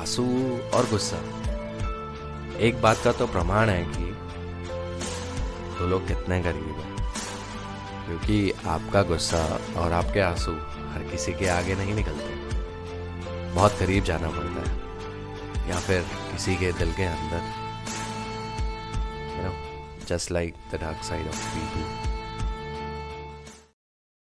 आंसू और गुस्सा। एक बात का तो प्रमाण है कि तो लोग कितने गरीब हैं, क्योंकि आपका गुस्सा और आपके आंसू हर किसी के आगे नहीं निकलते। बहुत करीब जाना पड़ता है या फिर किसी के दिल के अंदर, you know, just like the dark side of people.